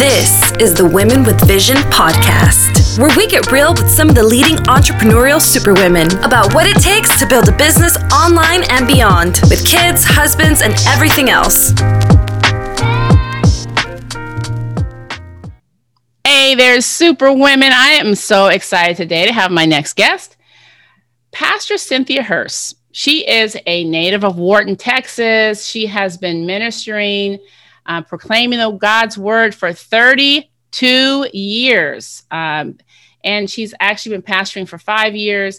This is the Women with Vision podcast, where we get real with some of the leading entrepreneurial superwomen about what it takes to build a business online and beyond, with kids, husbands, and everything else. Hey there, superwomen. I am so excited today to have my next guest, Pastor Cynthia Hurst. She is a native of Wharton, Texas. She has been ministering, proclaiming God's word for 32 years. And she's actually been pastoring for 5 years.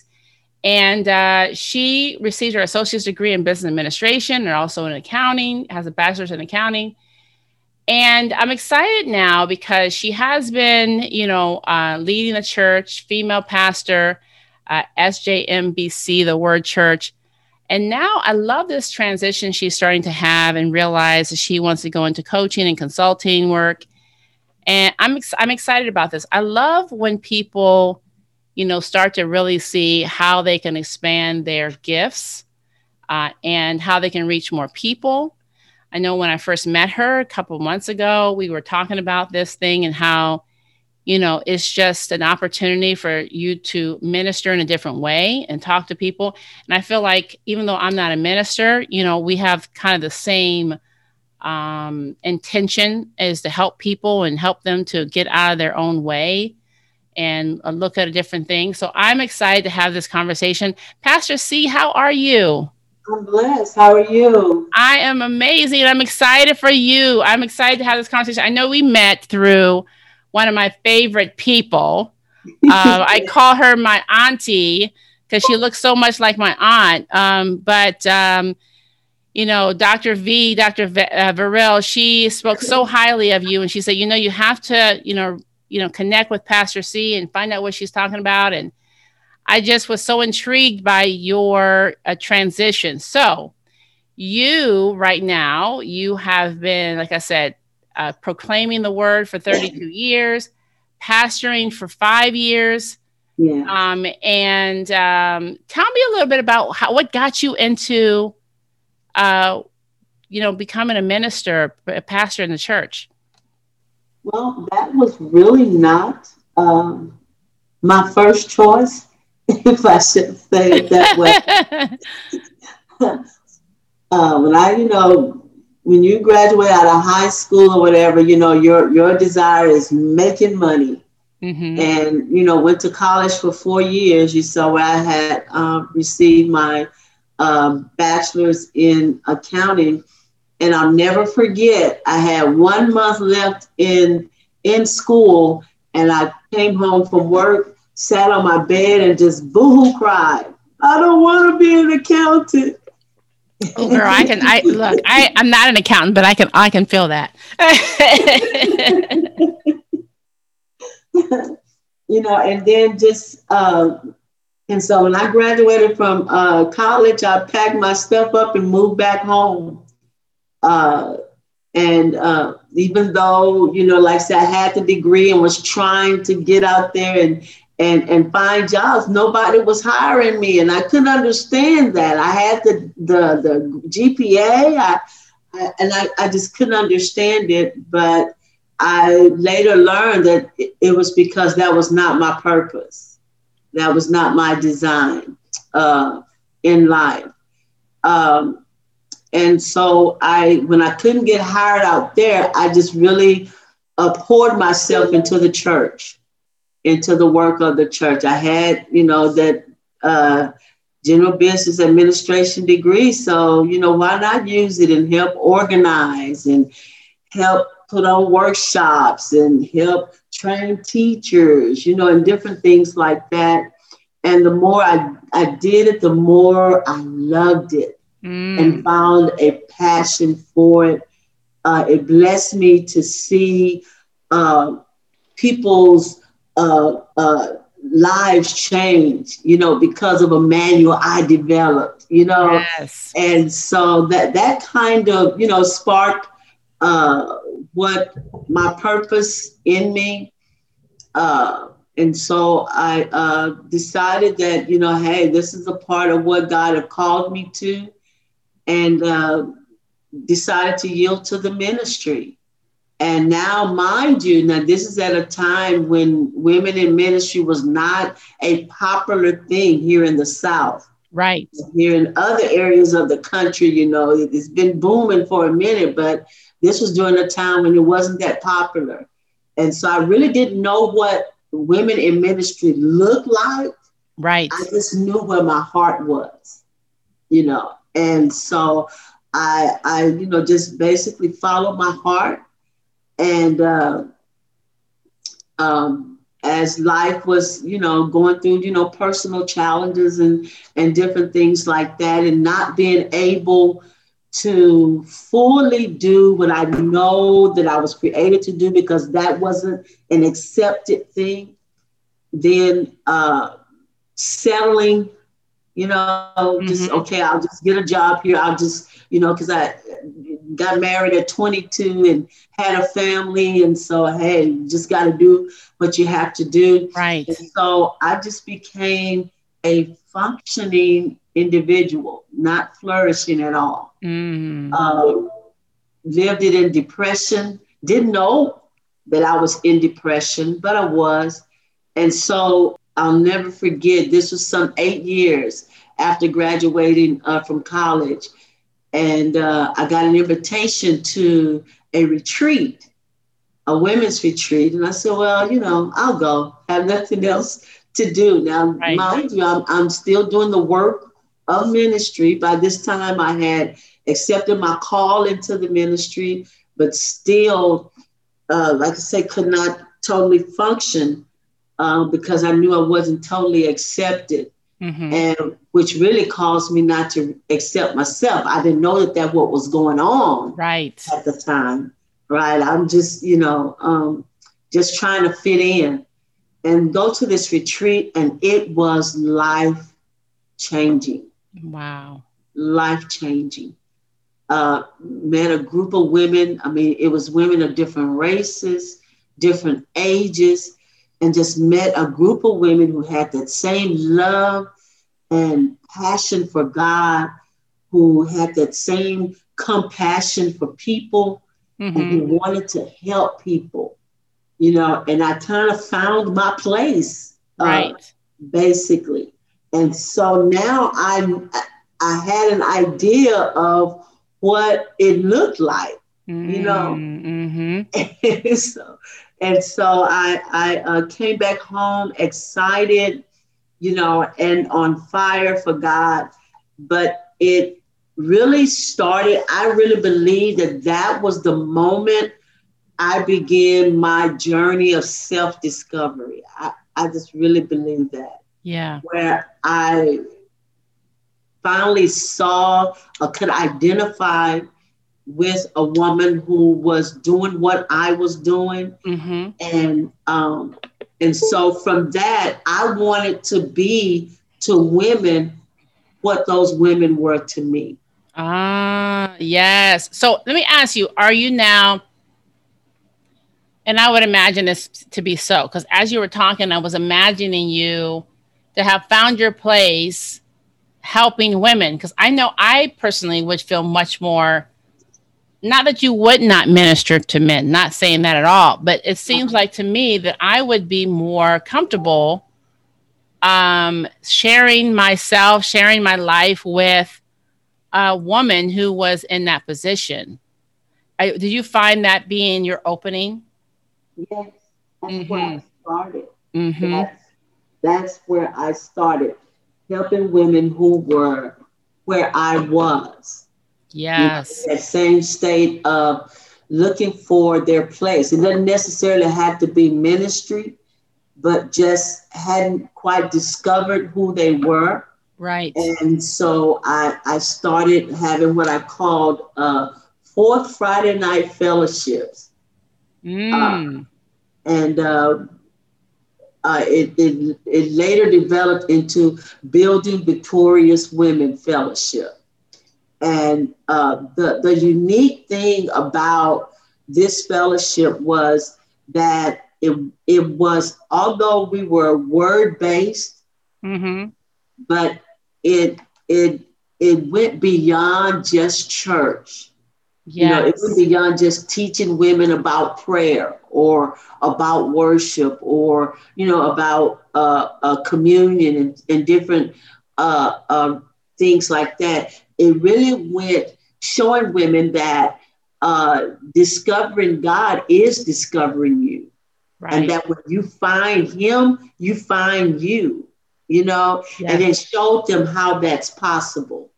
And she received her associate's degree in business administration and also in accounting, has a bachelor's in accounting. And I'm excited now because she has been, leading the church, female pastor, SJMBC, the Word Church. And now I love this transition she's starting to have and realize that she wants to go into coaching and consulting work. And I'm excited about this. I love when people, start to really see how they can expand their gifts and how they can reach more people. I know when I first met her a couple months ago, we were talking about this thing and how, it's just an opportunity for you to minister in a different way and talk to people. And I feel like even though I'm not a minister, we have kind of the same intention, is to help people and help them to get out of their own way and look at a different thing. So I'm excited to have this conversation. Pastor C, how are you? I'm blessed. How are you? I am amazing. I'm excited for you. I'm excited to have this conversation. I know we met through one of my favorite people. I call her my auntie because she looks so much like my aunt. Dr. Varel, she spoke so highly of you, and she said, you have to, connect with Pastor C and find out what she's talking about. And I just was so intrigued by your transition. So you right now, you have been, like I said, proclaiming the word for 32 years, pastoring for 5 years. Yeah. Tell me a little bit about what got you into, becoming a minister, a pastor in the church. Well, that was really not my first choice, if I should say it that way. When you graduate out of high school or whatever, your desire is making money. Mm-hmm. And, went to college for 4 years. You saw where I had received my bachelor's in accounting. And I'll never forget, I had 1 month left in school, and I came home from work, sat on my bed, and just boohoo cried. I don't want to be an accountant. Oh, girl, I'm not an accountant, but I can feel that. And so when I graduated from college, I packed my stuff up and moved back home. Even though, like I said, I had the degree and was trying to get out there and find jobs. Nobody was hiring me, and I couldn't understand that. I had the GPA, I just couldn't understand it. But I later learned that it was because that was not my purpose. That was not my design in life. When I couldn't get hired out there, I just really poured myself into the church, into the work of the church. I had, that general business administration degree. So, why not use it and help organize and help put on workshops and help train teachers, and different things like that. And the more I did it, the more I loved it and found a passion for it. It blessed me to see people's lives changed, because of a manual I developed, Yes. And so that kind of, sparked what my purpose in me. And so I decided that, hey, this is a part of what God had called me to, and decided to yield to the ministry. And now, mind you, now this is at a time when women in ministry was not a popular thing here in the South. Right. Here in other areas of the country, you know, it's been booming for a minute, but this was during a time when it wasn't that popular. And so I really didn't know what women in ministry looked like. Right. I just knew where my heart was, you know. And so I you know, just basically followed my heart. And as life was, you know, going through, you know, personal challenges and different things like that, and not being able to fully do what I know that I was created to do because that wasn't an accepted thing, then settling, you know, just, okay, I'll just get a job here. I'll just, you know, because I got married at 22 and had a family. And so, hey, you just got to do what you have to do. Right. And so I just became a functioning individual, not flourishing at all. Lived it in depression. Didn't know that I was in depression, but I was. And so I'll never forget, this was some 8 years after graduating from college. And I got an invitation to a retreat, a women's retreat. And I said, well, you know, I'll go. I have nothing else to do. Now, right. Mind you, I'm still doing the work of ministry. By this time, I had accepted my call into the ministry, but still, like I say, could not totally function because I knew I wasn't totally accepted. And which really caused me not to accept myself. I didn't know that what was going on right at the time. Right. I'm just, you know, just trying to fit in and go to this retreat. And it was life changing. Wow. Life changing. Met a group of women. I mean, it was women of different races, different ages. And just met a group of women who had that same love and passion for God, who had that same compassion for people, and who wanted to help people, you know. And I kind of found my place, right? Basically. And so now I had an idea of what it looked like, you know. And so I came back home excited, you know, and on fire for God. But it really started, I really believe that that was the moment I began my journey of self-discovery. I just really believe that. Yeah. Where I finally saw or could identify with a woman who was doing what I was doing. And so from that, I wanted to be to women what those women were to me. Ah, yes. So let me ask you, are you now, and I would imagine this to be so, because as you were talking, I was imagining you to have found your place helping women. Because I know I personally would feel much more, not that you would not minister to men, not saying that at all, but it seems like to me that I would be more comfortable sharing myself, sharing my life with a woman who was in that position. Did you find that being your opening? Yes, that's where I started. That's where I started, helping women who were where I was. Yes. You know, that same state of looking for their place. It doesn't necessarily have to be ministry, but just hadn't quite discovered who they were. Right. And so I started having what I called Fourth Friday Night Fellowships. It later developed into Building Victorious Women Fellowship. And the unique thing about this fellowship was that it was, although we were word-based, but it went beyond just church. Yes. You know, it went beyond just teaching women about prayer or about worship or, you know, about communion and different things like that. It really went showing women that discovering God is discovering you. Right. And that when you find him, you find you, you know, yes. And it showed them how that's possible.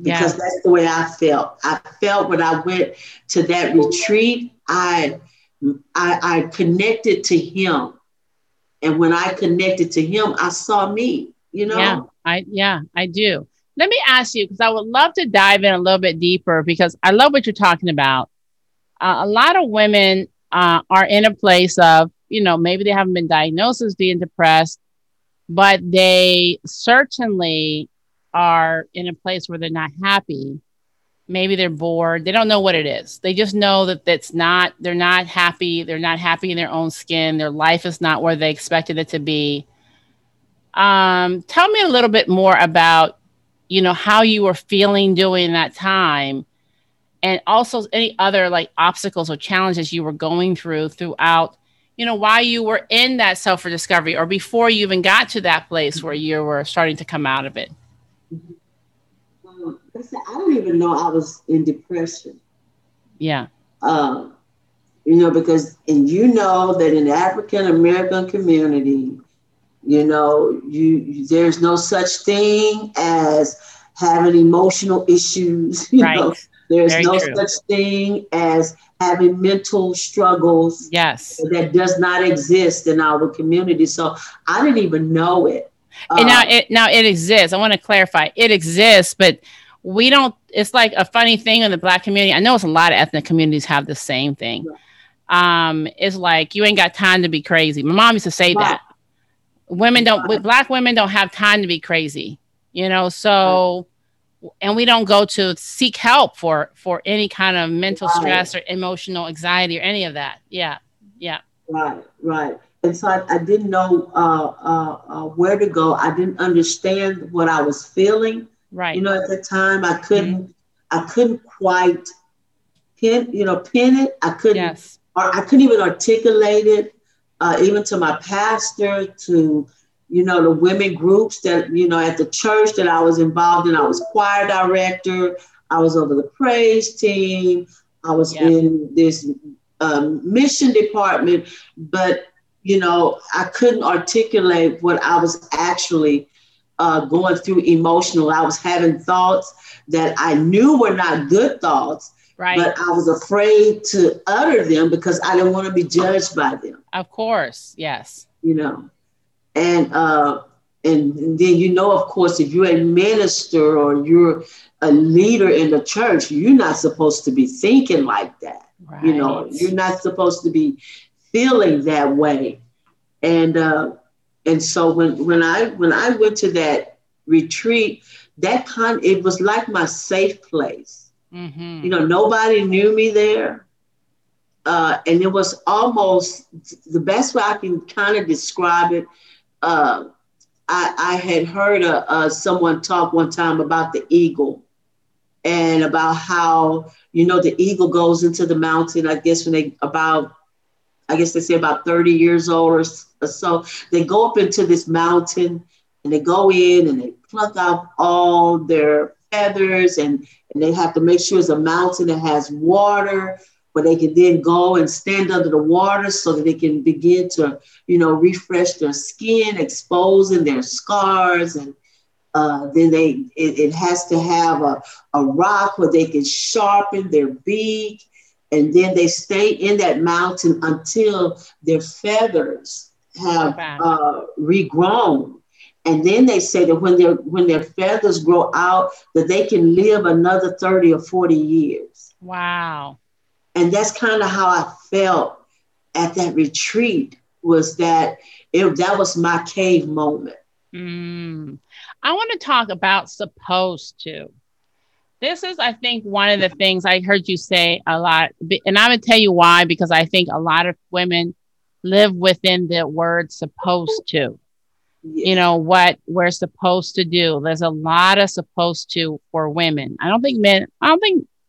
Because yes. That's the way I felt. I felt when I went to that retreat, I connected to him. And when I connected to him, I saw me, you know? Yeah, I do. Let me ask you, because I would love to dive in a little bit deeper, because I love what you're talking about. A lot of women are in a place of, you know, maybe they haven't been diagnosed as being depressed, but they certainly are in a place where they're not happy. Maybe they're bored. They don't know what it is. They just know that they're not happy. They're not happy in their own skin. Their life is not where they expected it to be. Tell me a little bit more about, you know, how you were feeling during that time, and also any other like obstacles or challenges you were going throughout, you know, while you were in that self-discovery or before you even got to that place where you were starting to come out of it. I don't even know I was in depression. Yeah. You know, because, and you know that in the African-American community, you know, there's no such thing as having emotional issues. You right. know, there's Very no true. Such thing as having mental struggles. Yes. That does not exist in our community. So I didn't even know it. And now it exists. I want to clarify. It exists, but we don't, it's like a funny thing in the Black community. I know it's a lot of ethnic communities have the same thing. Right. It's like, you ain't got time to be crazy. My mom used to say right. that. Women don't, right. Black women don't have time to be crazy, you know? So, right. and we don't go to seek help for any kind of mental right. stress or emotional anxiety or any of that. Yeah. Yeah. Right. Right. And so I didn't know where to go. I didn't understand what I was feeling. Right. You know, at the time I couldn't, mm-hmm. I couldn't quite pin it. I couldn't, yes. or I couldn't even articulate it, even to my pastor, to, you know, the women groups that, you know, at the church that I was involved in. I was choir director. I was over the praise team. I was yes. in this mission department, but, you know, I couldn't articulate what I was actually going through emotional. I was having thoughts that I knew were not good thoughts, right. but I was afraid to utter them because I didn't want to be judged by them. Of course. Yes. You know, and then, you know, of course, if you're a minister or you're a leader in the church, you're not supposed to be thinking like that. Right. You know, you're not supposed to be feeling that way. And so when I went to that retreat, it was like my safe place. Mm-hmm. You know, nobody knew me there. And it was almost the best way I can kind of describe it. I had heard someone talk one time about the eagle and about how, you know, the eagle goes into the mountain, I guess they say about 30 years old or so. They go up into this mountain and they go in and they pluck out all their feathers and they have to make sure it's a mountain that has water where they can then go and stand under the water so that they can begin to, you know, refresh their skin, exposing their scars. And then it has to have a rock where they can sharpen their beak. And then they stay in that mountain until their feathers have regrown. And then they say that when their feathers grow out, that they can live another 30 or 40 years. Wow. And that's kind of how I felt at that retreat, was that that was my cave moment. I want to talk about supposed to. This is, I think, one of the things I heard you say a lot, and I'm going to tell you why, because I think a lot of women live within the word supposed to, yeah. you know, what we're supposed to do. There's a lot of supposed to for women. I don't think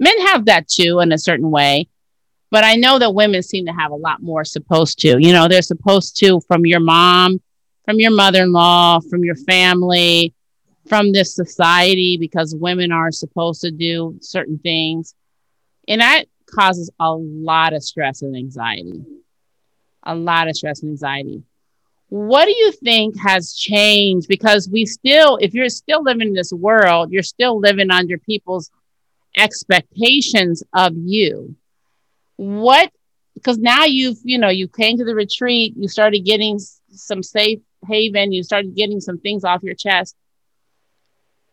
Men have that too in a certain way, but I know that women seem to have a lot more supposed to. You know, they're supposed to from your mom, from your mother-in-law, from your family, from this society, because women are supposed to do certain things. And that causes a lot of stress and anxiety. What do you think has changed? Because we still, if you're still living in this world, you're still living under people's expectations of you. What, because now you've, you know, you came to the retreat, you started getting some safe haven, you started getting some things off your chest.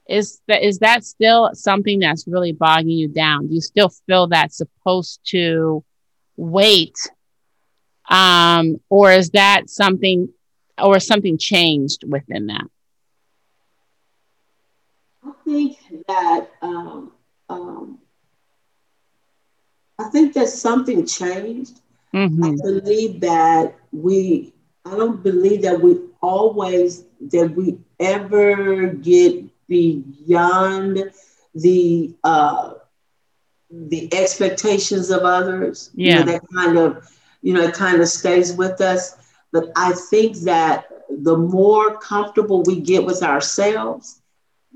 Is that still something that's really bogging you down? Do you still feel that supposed to wait? Or is that something, or something changed within that? I think that something changed. Mm-hmm. I don't believe that we ever get beyond the expectations of others. Yeah. You know, that kind of stays with us. But I think that the more comfortable we get with ourselves,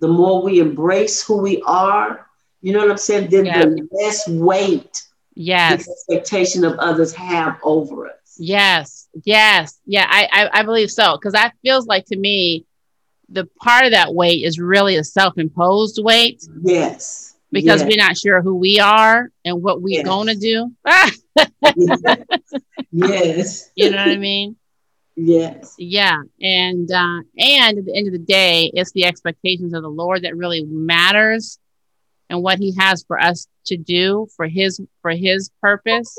the more we embrace who we are, you know what I'm saying? Then yes. The less weight yes. the expectation of others have over us. Yes, yes. Yeah, I believe so. Because that feels like to me, the part of that weight is really a self-imposed weight. Yes. Because yes. we're not sure who we are and what we're yes. going to do. Yes. You know what I mean? Yes. Yeah. And at the end of the day, it's the expectations of the Lord that really matters and what he has for us to do for his purpose.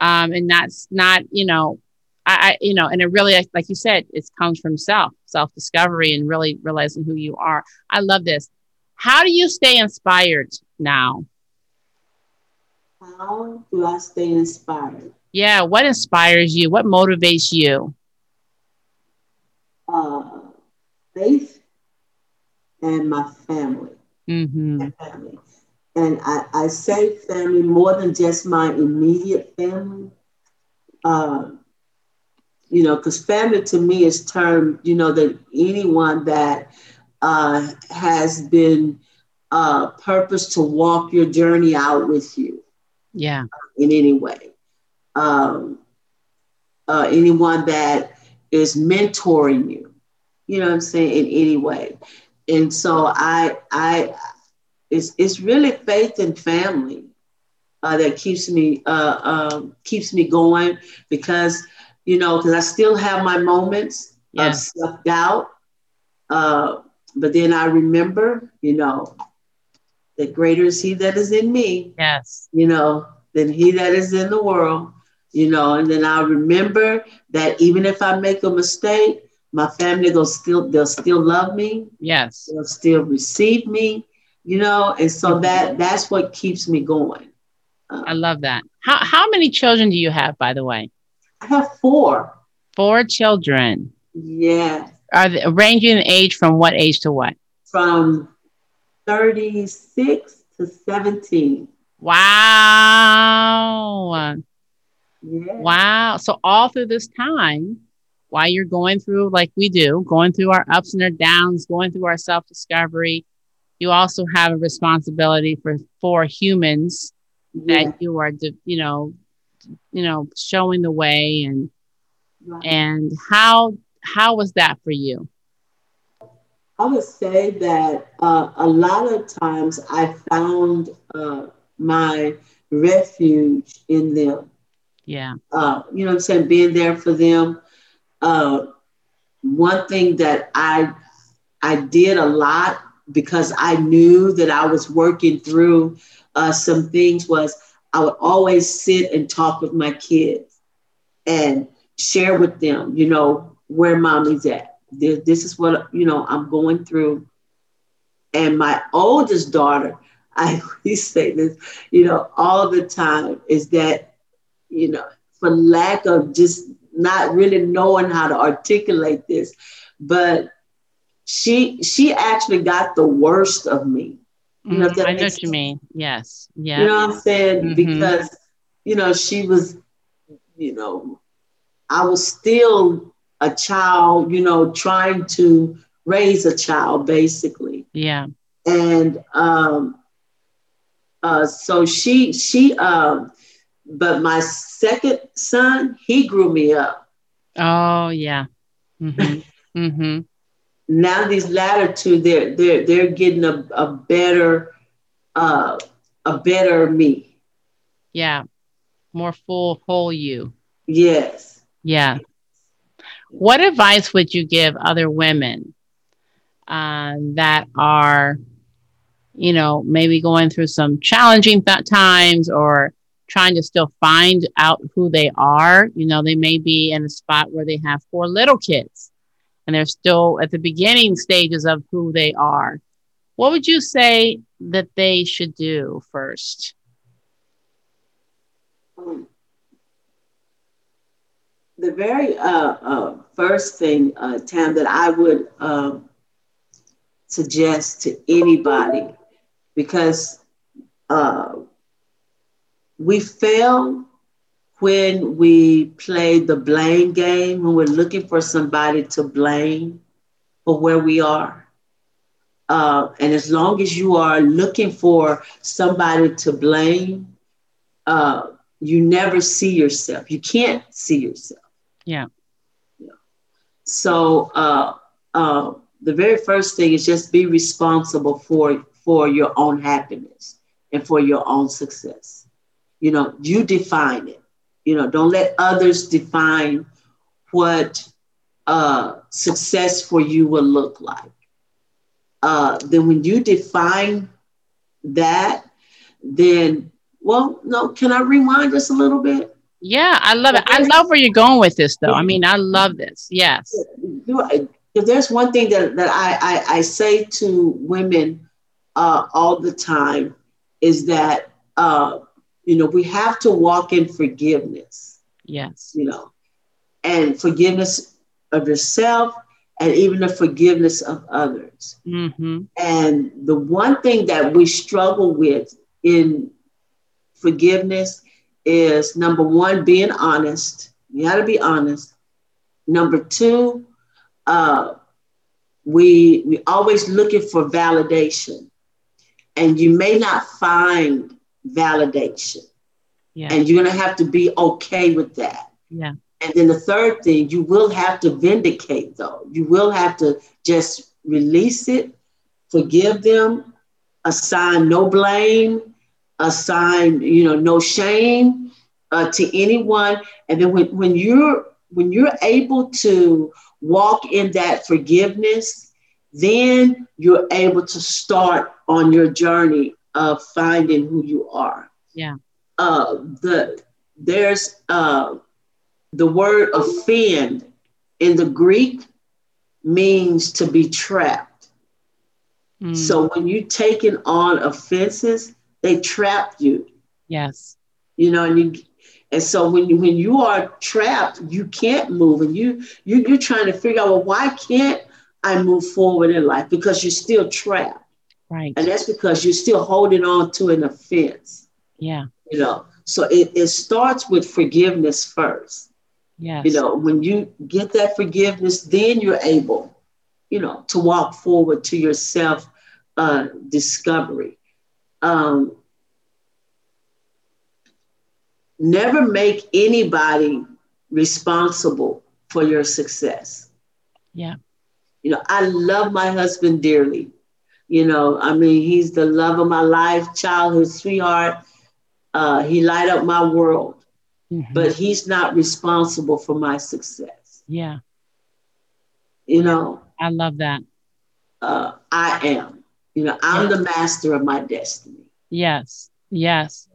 And that's not, you know, and it really, like you said, it comes from self-discovery and really realizing who you are. I love this. How do you stay inspired now? How do I stay inspired? Yeah. What inspires you? What motivates you? Faith and my family. Mm-hmm. And I say family more than just my immediate family. You know, because family to me is termed, you know, that anyone that has been purposed to walk your journey out with you. Yeah. In any way. Anyone that is mentoring you, you know what I'm saying, in any way. And so it's really faith and family that keeps me going because, you know, because I still have my moments yes. of self-doubt. But then I remember, you know, that greater is he that is in me, yes, you know, than he that is in the world, you know. And then I remember that even if I make a mistake, my family they'll still love me. Yes. They'll still receive me, you know. And so that's what keeps me going. I love that. How many children do you have, by the way? I have four. Four children. Yeah. Are they ranging in age from what age to what? From 36 to 17. Wow. Yeah. Wow. So all through this time, while you're going through, like we do, going through our ups and our downs, going through our self-discovery, you also have a responsibility for humans yeah. that you are, you know, showing the way and wow. and how was that for you? I would say that a lot of times I found my refuge in them. Yeah. You know what I'm saying? Being there for them. One thing that I did a lot because I knew that I was working through some things was I would always sit and talk with my kids and share with them, you know, where mommy's at. This is what, you know, I'm going through. And my oldest daughter, we say this, you know, all the time is that, you know, for lack of just not really knowing how to articulate this, but she actually got the worst of me. You know, I know what you mean. Yes. Yeah. You know what I'm saying? Mm-hmm. Because, you know, she was, you know, I was still a child, you know, trying to raise a child, basically. Yeah. And so but my second son, he grew me up. Oh, yeah. Mm-hmm. Mm-hmm. Now these latter two, they're getting a better me. Yeah. More full, whole you. Yes. Yeah. What advice would you give other women that are, you know, maybe going through some challenging times or trying to still find out who they are? You know, they may be in a spot where they have 4 little kids. And they're still at the beginning stages of who they are. What would you say that they should do first? The very first thing, Tam, that I would suggest to anybody, because we fail when we play the blame game, when we're looking for somebody to blame for where we are. And as long as you are looking for somebody to blame, you never see yourself. You can't see yourself. Yeah. Yeah. So the very first thing is just be responsible for your own happiness and for your own success. You know, you define it. You know, don't let others define what success for you will look like. Then when you define that, then, well, no, can I rewind us a little bit? Yeah, I love it. I love where you're going with this, though. I mean, I love this. Yes. If there's one thing that I say to women all the time is that, you know, we have to walk in forgiveness. Yes. You know, and forgiveness of yourself and even the forgiveness of others. Mm-hmm. And the one thing that we struggle with in forgiveness is, number one, being honest. You got to be honest. Number two, we always looking for validation. And you may not find validation. Yeah. And you're going to have to be okay with that. Yeah. And then the third thing, you will have to vindicate, though. You will have to just release it, forgive them, assign no blame, assign, you know, no shame to anyone. And then when you're able to walk in that forgiveness, then you're able to start on your journey of finding who you are. Yeah. There's the word offend in the Greek means to be trapped. Mm. So when you're taking on offenses, they trap you. Yes. You know, and so when you are trapped, you can't move, and you're trying to figure out, well, why can't I move forward in life? Because you're still trapped. Right. And that's because you're still holding on to an offense. Yeah. You know, so it starts with forgiveness first. Yeah. You know, when you get that forgiveness, then you're able, you know, to walk forward to your self discovery. Never make anybody responsible for your success. Yeah. You know, I love my husband dearly. You know, I mean, he's the love of my life, childhood sweetheart. He light up my world, mm-hmm. but he's not responsible for my success. Yeah. You know, I love that. I am, you know, I'm the master of my destiny. Yes. Yes.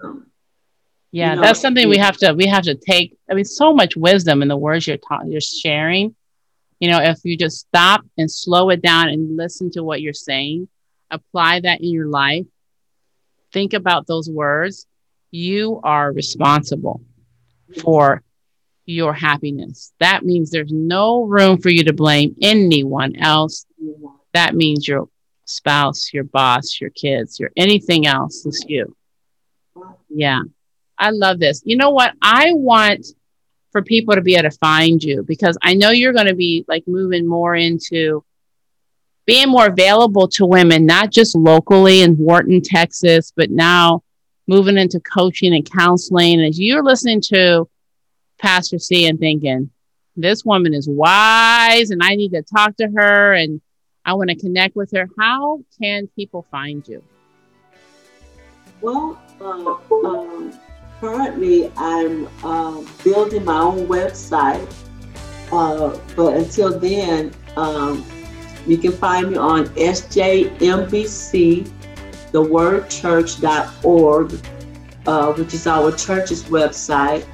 Yeah. You know, that's something we have to take. I mean, so much wisdom in the words you're sharing. You know, if you just stop and slow it down and listen to what you're saying, apply that in your life. Think about those words. You are responsible for your happiness. That means there's no room for you to blame anyone else. That means you're spouse, your boss, your kids, your anything else is you. Yeah. I love this. You know what? I want for people to be able to find you, because I know you're going to be like moving more into being more available to women, not just locally in Wharton, Texas, but now moving into coaching and counseling. As you're listening to Pastor C and thinking, this woman is wise and I need to talk to her and I want to connect with her, how can people find you? Well, currently I'm building my own website, but until then, you can find me on SJMBC, thewordchurch.org, which is our church's website.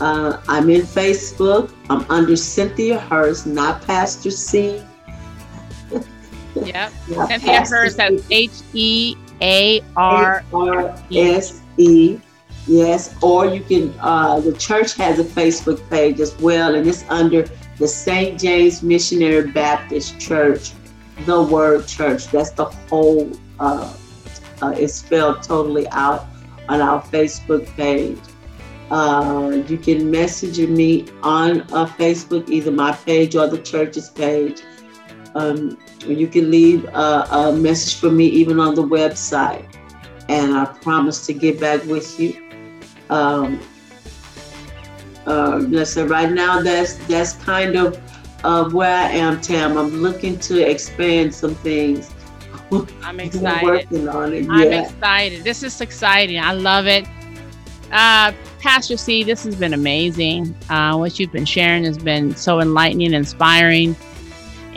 I'm in Facebook. I'm under Cynthia Hurst, not Pastor C. Yep. Cynthia Hurst, that's H-E-A-R-S-E. Yes, or you can, the church has a Facebook page as well, and it's under the St. James Missionary Baptist Church, the Word Church. That's the whole, it's spelled totally out on our Facebook page. You can message me on Facebook, either my page or the church's page. You can leave a message for me even on the website, and I promise to get back with you. So right now, that's kind of where I am, Tam. I'm looking to expand some things. I'm excited. Working on it. I'm excited. This is exciting. I love it. Pastor C, this has been amazing. What you've been sharing has been so enlightening, inspiring.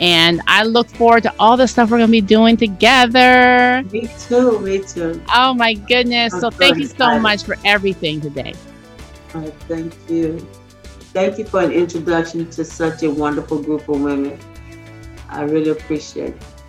And I look forward to all the stuff we're going to be doing together. Me too. Oh, my goodness. So thank you so much for everything today. Oh, thank you. Thank you for an introduction to such a wonderful group of women. I really appreciate it.